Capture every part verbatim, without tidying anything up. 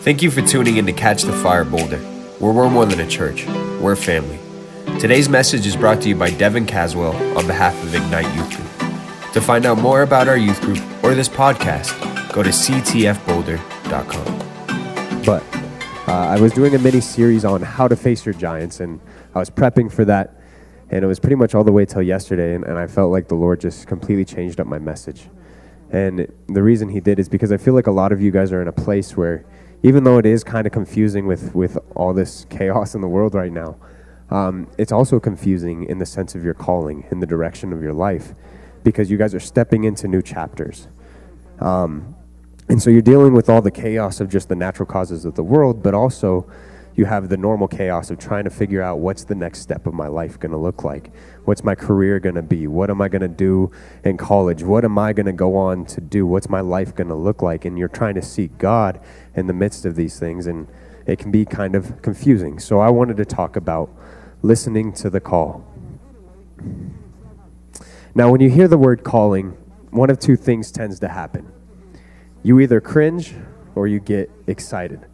Thank you for tuning in to Catch the Fire Boulder, where we're more than a church, we're a family. Today's message is brought to you by Devan Caswell on behalf of Ignite Youth Group. To find out more about our youth group or this podcast, go to c t f boulder dot com. But uh, I was doing a mini-series on how to face your giants, and I was prepping for that, and it was pretty much all the way till yesterday, and, and I felt like the Lord just completely changed up my message. And the reason he did is because I feel like a lot of you guys are in a place where even though it is kind of confusing with, with all this chaos in the world right now, um, it's also confusing in the sense of your calling, in the direction of your life, because you guys are stepping into new chapters. Um, and so you're dealing with all the chaos of just the natural causes of the world, but also you have the normal chaos of trying to figure out what's the next step of my life going to look like? What's my career going to be? What am I going to do in college? What am I going to go on to do? What's my life going to look like? And you're trying to seek God in the midst of these things, and it can be kind of confusing. So I wanted to talk about listening to the call. Now, when you hear the word calling, one of two things tends to happen. You either cringe or you get excited.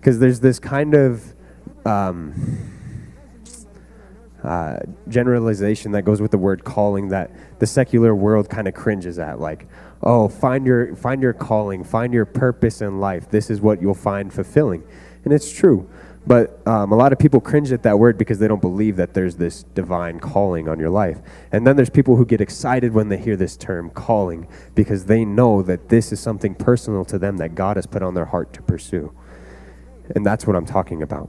Because there's this kind of um, uh, generalization that goes with the word calling that the secular world kind of cringes at, like, oh, find your find your calling, find your purpose in life. This is what you'll find fulfilling, and it's true. But um, a lot of people cringe at that word because they don't believe that there's this divine calling on your life. And then there's people who get excited when they hear this term calling because they know that this is something personal to them that God has put on their heart to pursue. And that's what I'm talking about.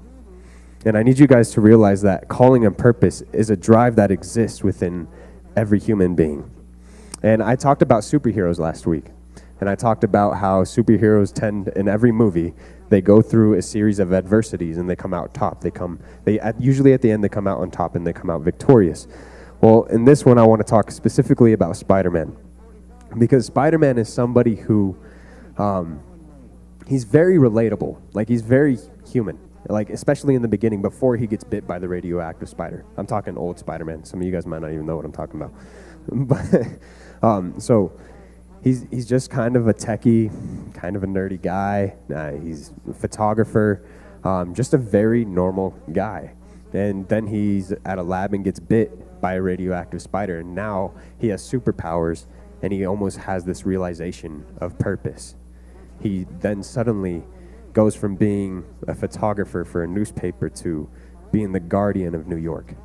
And I need you guys to realize that calling and purpose is a drive that exists within every human being. And I talked about superheroes last week. And I talked about how superheroes tend, in every movie, they go through a series of adversities and they come out top. They come, they usually at the end, they come out on top and they come out victorious. Well, in this one, I want to talk specifically about Spider-Man. Because Spider-Man is somebody who... Um, He's very relatable. Like, he's very human. Like, especially in the beginning, before he gets bit by the radioactive spider. I'm talking old Spider-Man. Some of you guys might not even know what I'm talking about. But um, so he's he's just kind of a techie, kind of a nerdy guy. Uh, he's a photographer, um, just a very normal guy. And then he's at a lab and gets bit by a radioactive spider. And now he has superpowers, and he almost has this realization of purpose. He then suddenly goes from being a photographer for a newspaper to being the guardian of New York.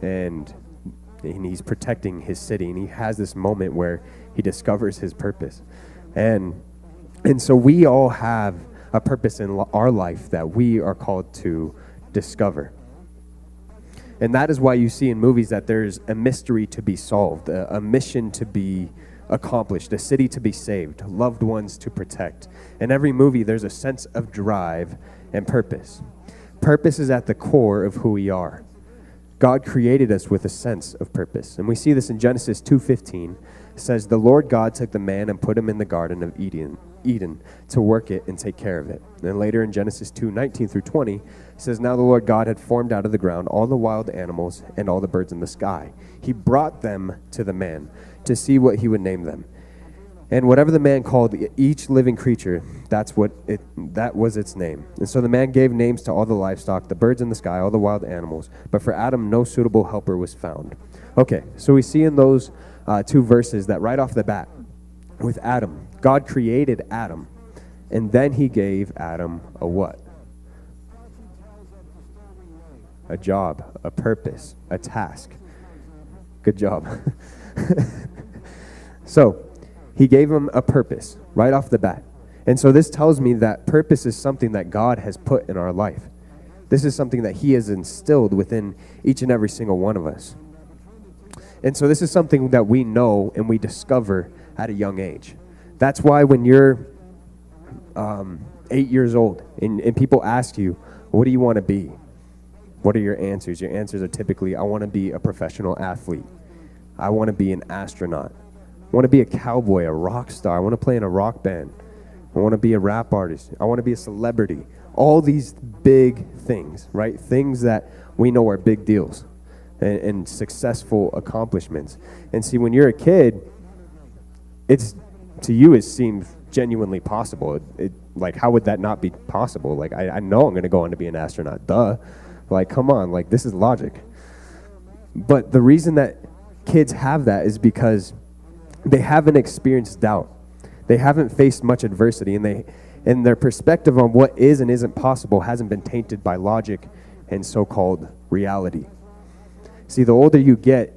And, and he's protecting his city, and he has this moment where he discovers his purpose. And, and so we all have a purpose in our life that we are called to discover. And that is why you see in movies that there's a mystery to be solved, a, a mission to be accomplished, a city to be saved, loved ones to protect. In every movie, there's a sense of drive and purpose. Purpose is at the core of who we are. God created us with a sense of purpose. And we see this in Genesis two fifteen. It says, the Lord God took the man and put him in the Garden of Eden, Eden to work it and take care of it. And then later in Genesis two nineteen through twenty, it says, now the Lord God had formed out of the ground all the wild animals and all the birds in the sky. He brought them to the man to see what he would name them. And whatever the man called each living creature, that's what it, that was its name. And so the man gave names to all the livestock, the birds in the sky, all the wild animals. But for Adam, no suitable helper was found. Okay, so we see in those uh, two verses that right off the bat, with Adam, God created Adam, and then he gave Adam a what? A job, a purpose, a task. Good job. So, he gave him a purpose right off the bat. And so this tells me that purpose is something that God has put in our life. This is something that he has instilled within each and every single one of us. And so this is something that we know and we discover at a young age. That's why when you're um, eight years old and, and people ask you, what do you want to be? What are your answers? Your answers are typically, I want to be a professional athlete. I want to be an astronaut. I want to be a cowboy, a rock star. I want to play in a rock band. I want to be a rap artist. I want to be a celebrity. All these big things, right? Things that we know are big deals and, and successful accomplishments. And see, when you're a kid, it's to you it seems genuinely possible. It, it, like, how would that not be possible? Like, I, I know I'm going to go on to be an astronaut. Duh. Like, come on. Like, this is logic. But the reason that kids have that is because they haven't experienced doubt. They haven't faced much adversity, and they, and their perspective on what is and isn't possible hasn't been tainted by logic and so-called reality. See, the older you get,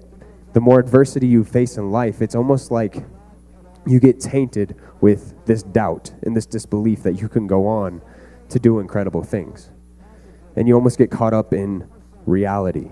the more adversity you face in life. It's almost like you get tainted with this doubt and this disbelief that you can go on to do incredible things. And you almost get caught up in reality.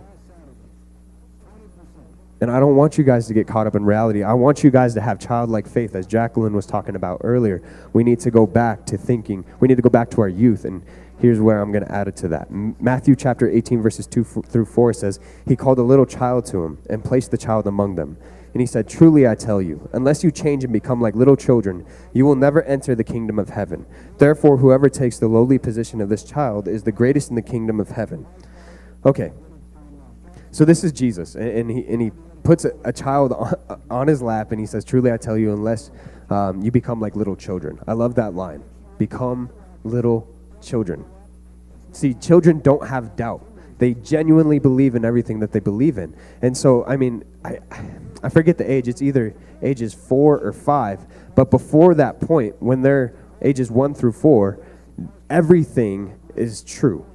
And I don't want you guys to get caught up in reality. I want you guys to have childlike faith, as Jacqueline was talking about earlier. We need to go back to thinking. We need to go back to our youth, and here's where I'm going to add it to that. Matthew chapter eighteen, verses two through four says, "He called a little child to him and placed the child among them. And he said, 'Truly I tell you, unless you change and become like little children, you will never enter the kingdom of heaven. Therefore, whoever takes the lowly position of this child is the greatest in the kingdom of heaven.'" Okay, so this is Jesus, and he, and he puts a, a child on, on his lap, and he says, "Truly I tell you, unless um, you become like little children." I love that line, become little children. Children. See, children don't have doubt. They genuinely believe in everything that they believe in. And so, I mean, I I forget the age. It's either ages four or five. But before that point, when they're ages one through four, everything is true.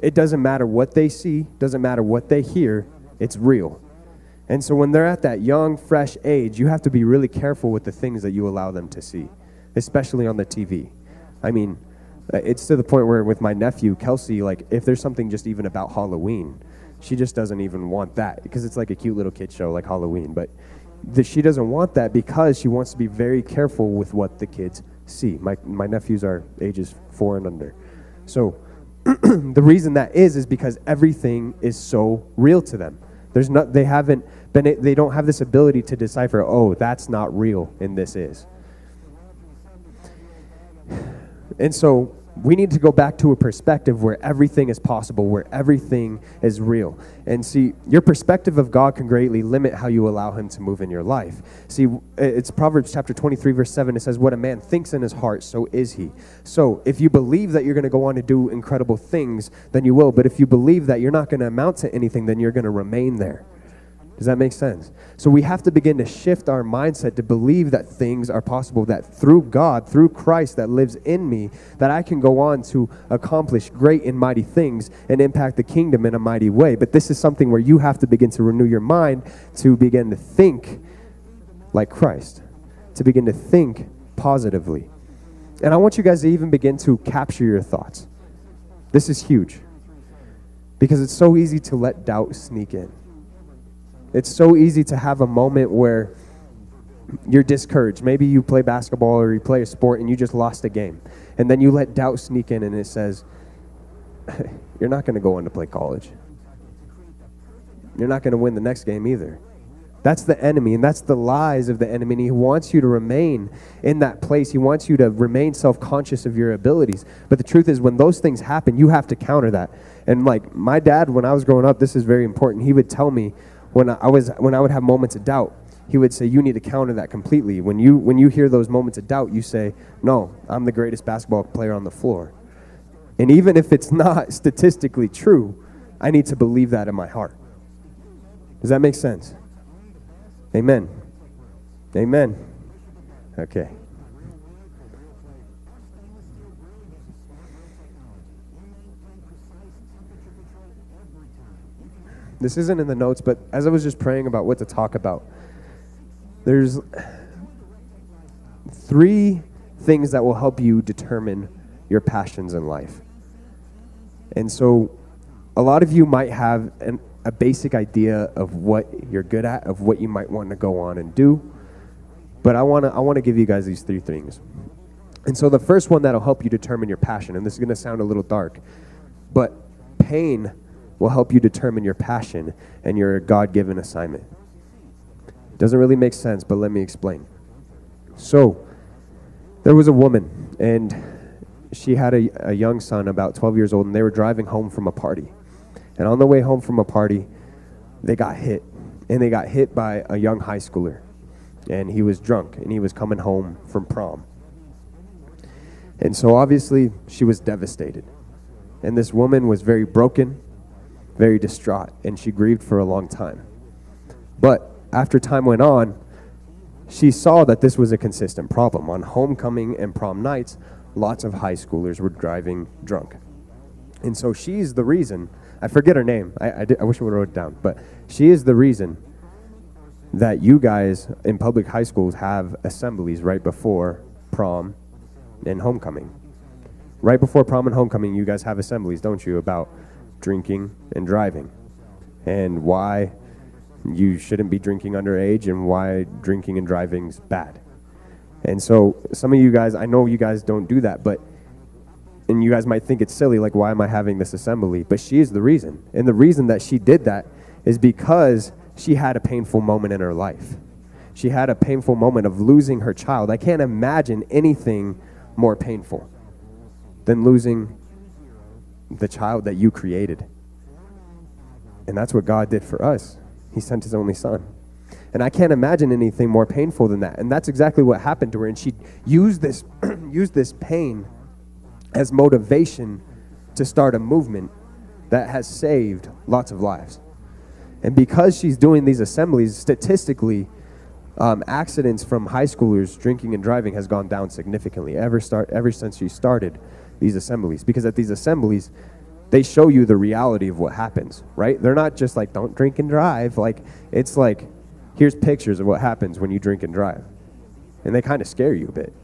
It doesn't matter what they see. Doesn't matter what they hear. It's real. And so when they're at that young, fresh age, you have to be really careful with the things that you allow them to see, especially on the T V. I mean, it's to the point where with my nephew, Kelsey, like if there's something just even about Halloween, she just doesn't even want that because it's like a cute little kid show like Halloween. But the, she doesn't want that because she wants to be very careful with what the kids see. My, my nephews are ages four and under. So the reason that is is because everything is so real to them. There's not, they haven't been, they don't have this ability to decipher, oh, that's not real and this is. And so we need to go back to a perspective where everything is possible, where everything is real. And see, your perspective of God can greatly limit how you allow him to move in your life. See, it's Proverbs chapter twenty-three, verse seven. It says, "What a man thinks in his heart, so is he." So if you believe that you're going to go on to do incredible things, then you will. But if you believe that you're not going to amount to anything, then you're going to remain there. Does that make sense? So we have to begin to shift our mindset to believe that things are possible, that through God, through Christ that lives in me, that I can go on to accomplish great and mighty things and impact the kingdom in a mighty way. But this is something where you have to begin to renew your mind to begin to think like Christ, to begin to think positively. And I want you guys to even begin to capture your thoughts. This is huge because it's so easy to let doubt sneak in. It's so easy to have a moment where you're discouraged. Maybe you play basketball or you play a sport and you just lost a game. And then you let doubt sneak in and it says, you're not going to go on to play college. You're not going to win the next game either. That's the enemy, and that's the lies of the enemy. And he wants you to remain in that place. He wants you to remain self-conscious of your abilities. But the truth is, when those things happen, you have to counter that. And like my dad, when I was growing up, this is very important. He would tell me, When I was, when I would have moments of doubt, he would say, you need to counter that completely. When you, when you hear those moments of doubt, you say, no, I'm the greatest basketball player on the floor. And even if it's not statistically true, I need to believe that in my heart. Does that make sense? Amen. Amen. Okay. This isn't in the notes, but as I was just praying about what to talk about, there's three things that will help you determine your passions in life. And so a lot of you might have an, a basic idea of what you're good at, of what you might want to go on and do. But I want to I want to give you guys these three things. And so the first one that'll help you determine your passion, and this is going to sound a little dark, but pain will help you determine your passion and your God-given assignment. Doesn't really make sense, but let me explain. So, there was a woman, and she had a, a young son, about twelve years old, and they were driving home from a party. And on the way home from a party, they got hit. And they got hit by a young high schooler. And he was drunk, and he was coming home from prom. And so obviously she was devastated. And this woman was very broken, very distraught, and she grieved for a long time. But after time went on, she saw that this was a consistent problem. On homecoming and prom nights, lots of high schoolers were driving drunk. And so she's the reason, I forget her name, I, I, did, I wish I would have wrote it down, but she is the reason that you guys in public high schools have assemblies right before prom and homecoming. Right before prom and homecoming, you guys have assemblies, don't you, about drinking and driving, and why you shouldn't be drinking underage and why drinking and driving's bad. And so some of you guys, I know you guys don't do that, but and you guys might think it's silly, like, why am I having this assembly? But she is the reason. And the reason that she did that is because she had a painful moment in her life. She had a painful moment of losing her child. I can't imagine anything more painful than losing the child that you created. And that's what God did for us. He sent his only son. And I can't imagine anything more painful than that. And that's exactly what happened to her. And she used this, used this pain as motivation to start a movement that has saved lots of lives. And because she's doing these assemblies, statistically, um, accidents from high schoolers drinking and driving has gone down significantly ever start ever since she started these assemblies. Because at these assemblies, they show you the reality of what happens, right? They're not just like, don't drink and drive. Like, it's like, here's pictures of what happens when you drink and drive. And they kind of scare you a bit.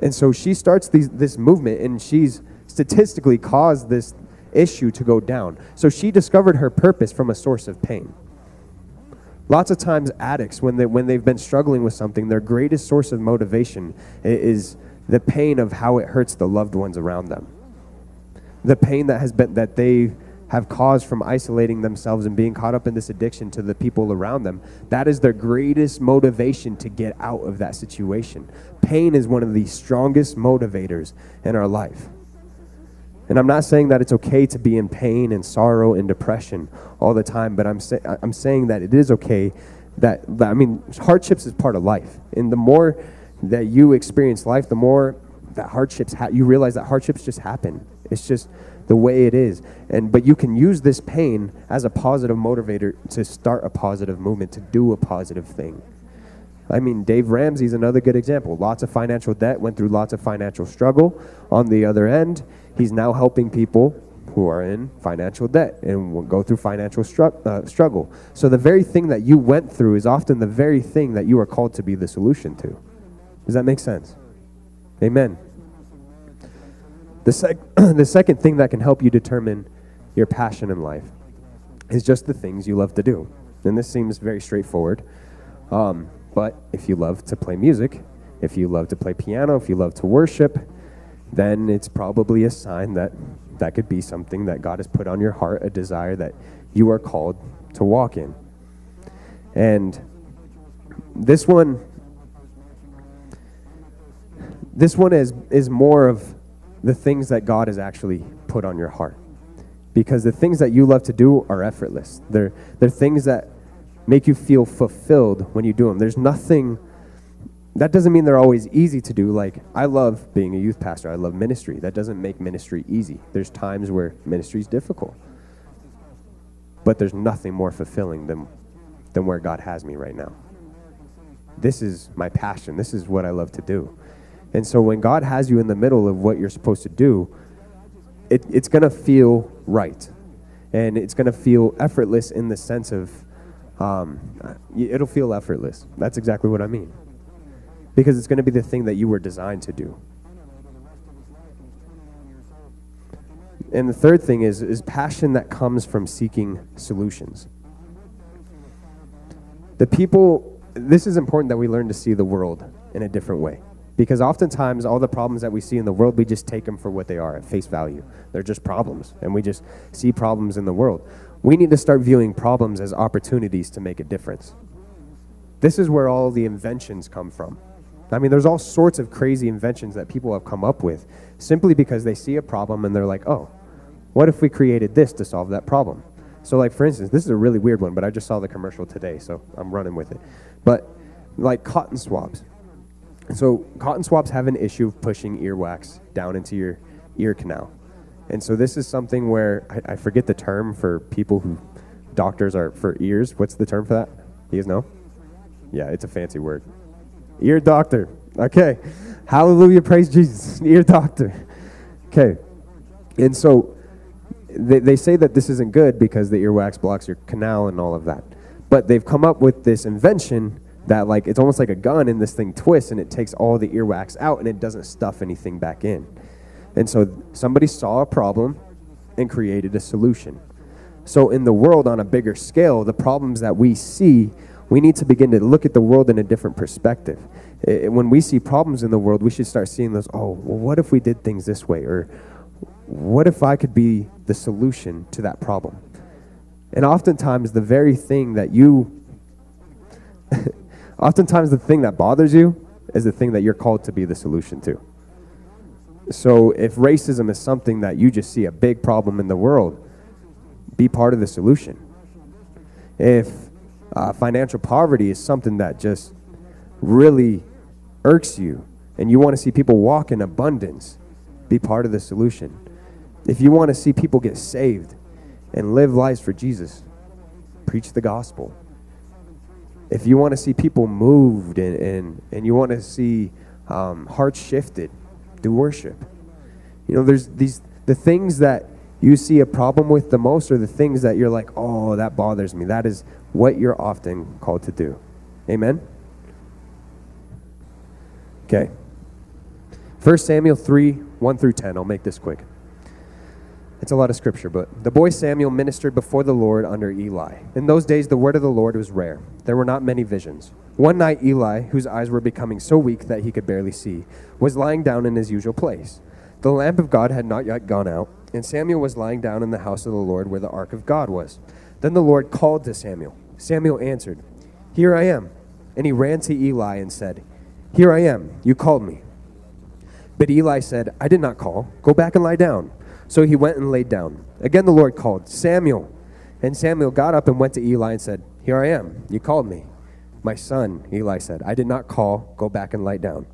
And so she starts these, this movement, and she's statistically caused this issue to go down. So she discovered her purpose from a source of pain. Lots of times addicts, when, they, when they've been struggling with something, their greatest source of motivation is the pain of how it hurts the loved ones around them. The pain that has been that they have caused from isolating themselves and being caught up in this addiction to the people around them, that is their greatest motivation to get out of that situation. Pain is one of the strongest motivators in our life. And I'm not saying that it's okay to be in pain and sorrow and depression all the time, but I'm, say, I'm saying that it is okay that, that, I mean, hardships is part of life. And the more that you experience life, the more that hardships, ha- you realize that hardships just happen. It's just the way it is. And but you can use this pain as a positive motivator to start a positive movement, to do a positive thing. I mean, Dave Ramsey is another good example. Lots of financial debt, went through lots of financial struggle. On the other end, he's now helping people who are in financial debt and will go through financial stru- uh, struggle. So the very thing that you went through is often the very thing that you are called to be the solution to. Does that make sense? Amen. The, sec- the second thing that can help you determine your passion in life is just the things you love to do. And this seems very straightforward. Um, but if you love to play music, if you love to play piano, if you love to worship, then it's probably a sign that that could be something that God has put on your heart, a desire that you are called to walk in. And this one, this one is, is more of the things that God has actually put on your heart. Because the things that you love to do are effortless. They're, they're things that make you feel fulfilled when you do them. There's nothing, that doesn't mean they're always easy to do. Like, I love being a youth pastor. I love ministry. That doesn't make ministry easy. There's times where ministry is difficult. But there's nothing more fulfilling than, than where God has me right now. This is my passion. This is what I love to do. And so when God has you in the middle of what you're supposed to do, it, it's going to feel right. And it's going to feel effortless in the sense of, um, it'll feel effortless. That's exactly what I mean. Because it's going to be the thing that you were designed to do. And the third thing is, is passion that comes from seeking solutions. The people, this is important that we learn to see the world in a different way. Because oftentimes, all the problems that we see in the world, we just take them for what they are at face value. They're just problems, and we just see problems in the world. We need to start viewing problems as opportunities to make a difference. This is where all the inventions come from. I mean, there's all sorts of crazy inventions that people have come up with simply because they see a problem and they're like, oh, what if we created this to solve that problem? So, like, for instance, this is a really weird one, but I just saw the commercial today, so I'm running with it. But, like, cotton swabs. So cotton swabs have an issue of pushing earwax down into your ear canal. And so this is something where, I, I forget the term for people who, doctors are for ears. What's the term for that? You guys know? Yeah, it's a fancy word. Ear doctor. Okay. Hallelujah, praise Jesus. Ear doctor. Okay. And so they, they say that this isn't good because the earwax blocks your canal and all of that. But they've come up with this invention that, like, it's almost like a gun, and this thing twists and it takes all the earwax out and it doesn't stuff anything back in. And so somebody saw a problem and created a solution. So in the world, on a bigger scale, the problems that we see, we need to begin to look at the world in a different perspective. It, when we see problems in the world, we should start seeing those, oh, well, what if we did things this way? Or what if I could be the solution to that problem? And oftentimes the very thing that you, oftentimes the thing that bothers you is the thing that you're called to be the solution to. So if racism is something that you just see a big problem in the world, be part of the solution. If uh, financial poverty is something that just really irks you and you want to see people walk in abundance, be part of the solution. If you want to see people get saved and live lives for Jesus, preach the gospel. If you want to see people moved and, and, and you want to see um, hearts shifted, do worship. You know, there's these, the things that you see a problem with the most are the things that you're like, oh, that bothers me. That is what you're often called to do. Amen? Okay. First Samuel three, one through ten. I'll make this quick. It's a lot of scripture, but the boy Samuel ministered before the Lord under Eli. In those days, the word of the Lord was rare. There were not many visions. One night, Eli, whose eyes were becoming so weak that he could barely see, was lying down in his usual place. The lamp of God had not yet gone out, and Samuel was lying down in the house of the Lord where the ark of God was. Then the Lord called to Samuel. Samuel answered, "Here I am." And he ran to Eli and said, "Here I am. You called me." But Eli said, "I did not call. Go back and lie down." So he went and laid down. Again the Lord called, "Samuel." And Samuel got up and went to Eli and said, "Here I am. You called me." "My son," Eli said, "I did not call. Go back and lie down."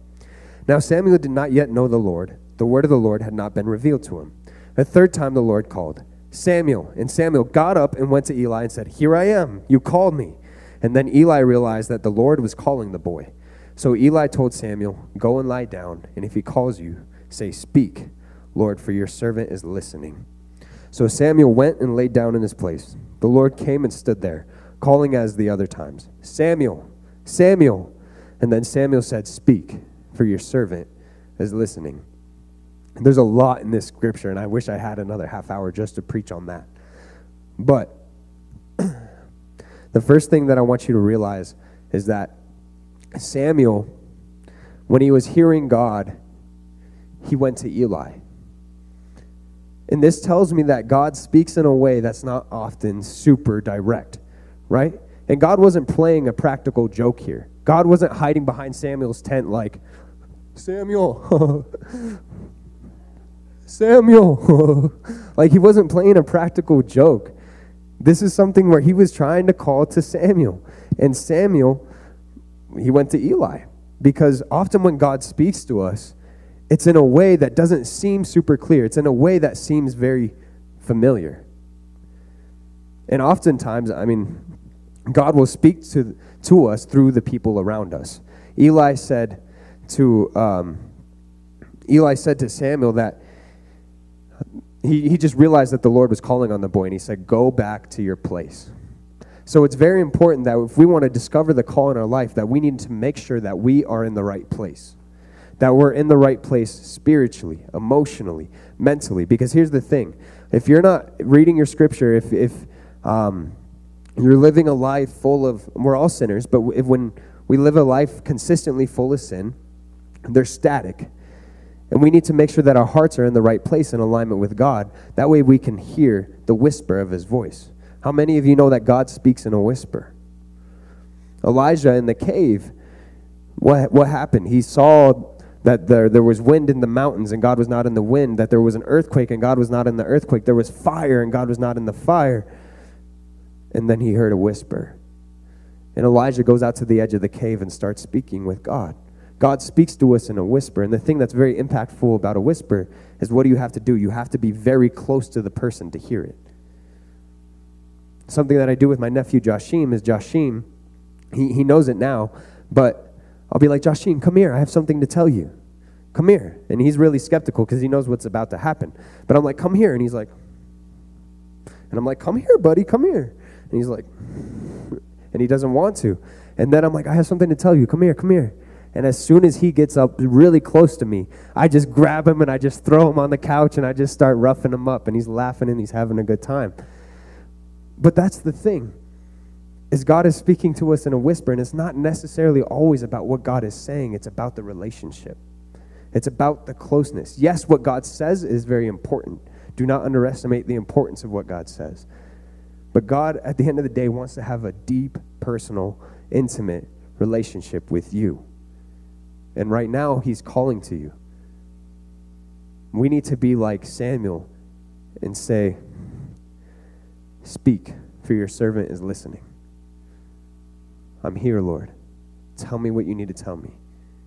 Now Samuel did not yet know the Lord. The word of the Lord had not been revealed to him. A third time the Lord called, "Samuel." And Samuel got up and went to Eli and said, "Here I am. You called me." And then Eli realized that the Lord was calling the boy. So Eli told Samuel, "Go and lie down, and if he calls you, say, 'Speak, Lord, for your servant is listening.'" So Samuel went and laid down in his place. The Lord came and stood there, calling as the other times, "Samuel, Samuel." And then Samuel said, "Speak, for your servant is listening." And there's a lot in this scripture, and I wish I had another half hour just to preach on that. But the first thing that I want you to realize is that Samuel, when he was hearing God, he went to Eli. And this tells me that God speaks in a way that's not often super direct, right? And God wasn't playing a practical joke here. God wasn't hiding behind Samuel's tent like, "Samuel, Samuel." Like, he wasn't playing a practical joke. This is something where he was trying to call to Samuel. And Samuel, he went to Eli. Because often when God speaks to us, it's in a way that doesn't seem super clear. It's in a way that seems very familiar. And oftentimes, I mean, God will speak to to us through the people around us. Eli said to um, Eli said to Samuel that he, he just realized that the Lord was calling on the boy, and he said, "Go back to your place." So it's very important that if we want to discover the call in our life, that we need to make sure that we are in the right place. That we're in the right place spiritually, emotionally, mentally. Because here's the thing. If you're not reading your scripture, if, if um, you're living a life full of, we're all sinners, but if, when we live a life consistently full of sin, they're static. And we need to make sure that our hearts are in the right place in alignment with God. That way we can hear the whisper of his voice. How many of you know that God speaks in a whisper? Elijah in the cave, what what happened? He saw that there, there was wind in the mountains and God was not in the wind, that there was an earthquake and God was not in the earthquake, there was fire and God was not in the fire. And then he heard a whisper. And Elijah goes out to the edge of the cave and starts speaking with God. God speaks to us in a whisper, and the thing that's very impactful about a whisper is, what do you have to do? You have to be very close to the person to hear it. Something that I do with my nephew Joshim is Joshim, he, he knows it now, but I'll be like, Joshim, come here, I have something to tell you. Come here. And he's really skeptical because he knows what's about to happen. But I'm like, come here. And he's like, and I'm like, come here, buddy, come here. And he's like, and he doesn't want to. And then I'm like, I have something to tell you. Come here, come here. And as soon as he gets up really close to me, I just grab him and I just throw him on the couch and I just start roughing him up. And he's laughing and he's having a good time. But that's the thing, is God is speaking to us in a whisper, and it's not necessarily always about what God is saying. It's about the relationship. It's about the closeness. Yes, what God says is very important. Do not underestimate the importance of what God says. But God, at the end of the day, wants to have a deep, personal, intimate relationship with you. And right now, he's calling to you. We need to be like Samuel and say, speak, for your servant is listening. I'm here, Lord. Tell me what you need to tell me.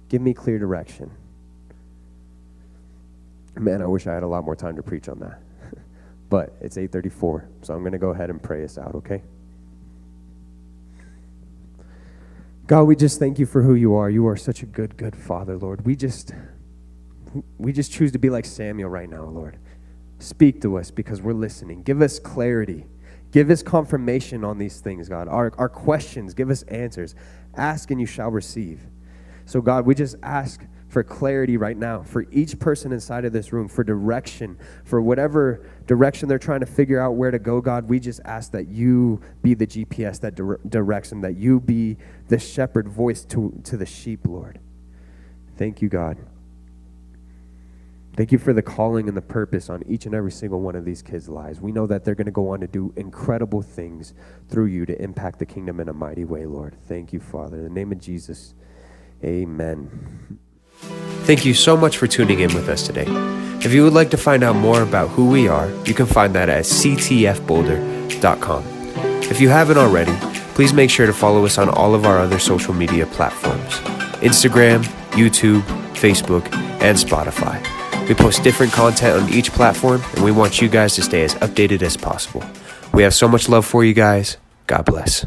Give me clear direction. Man, I wish I had a lot more time to preach on that. But it's eight thirty-four, so I'm going to go ahead and pray us out, okay? God, we just thank you for who you are. You are such a good, good Father, Lord. We just, we just choose to be like Samuel right now, Lord. Speak to us because we're listening. Give us clarity. Give us confirmation on these things, God. Our, our questions, give us answers. Ask and you shall receive. So, God, we just ask for clarity right now, for each person inside of this room, for direction, for whatever direction they're trying to figure out where to go, God, we just ask that you be the G P S that dire- directs them, that you be the shepherd voice to, to the sheep, Lord. Thank you, God. Thank you for the calling and the purpose on each and every single one of these kids' lives. We know that they're going to go on to do incredible things through you to impact the kingdom in a mighty way, Lord. Thank you, Father. In the name of Jesus, amen. Thank you so much for tuning in with us today. If you would like to find out more about who we are, you can find that at c t f boulder dot com. If you haven't already, please make sure to follow us on all of our other social media platforms, Instagram, YouTube, Facebook, and Spotify. We post different content on each platform, and we want you guys to stay as updated as possible. We have so much love for you guys. God bless.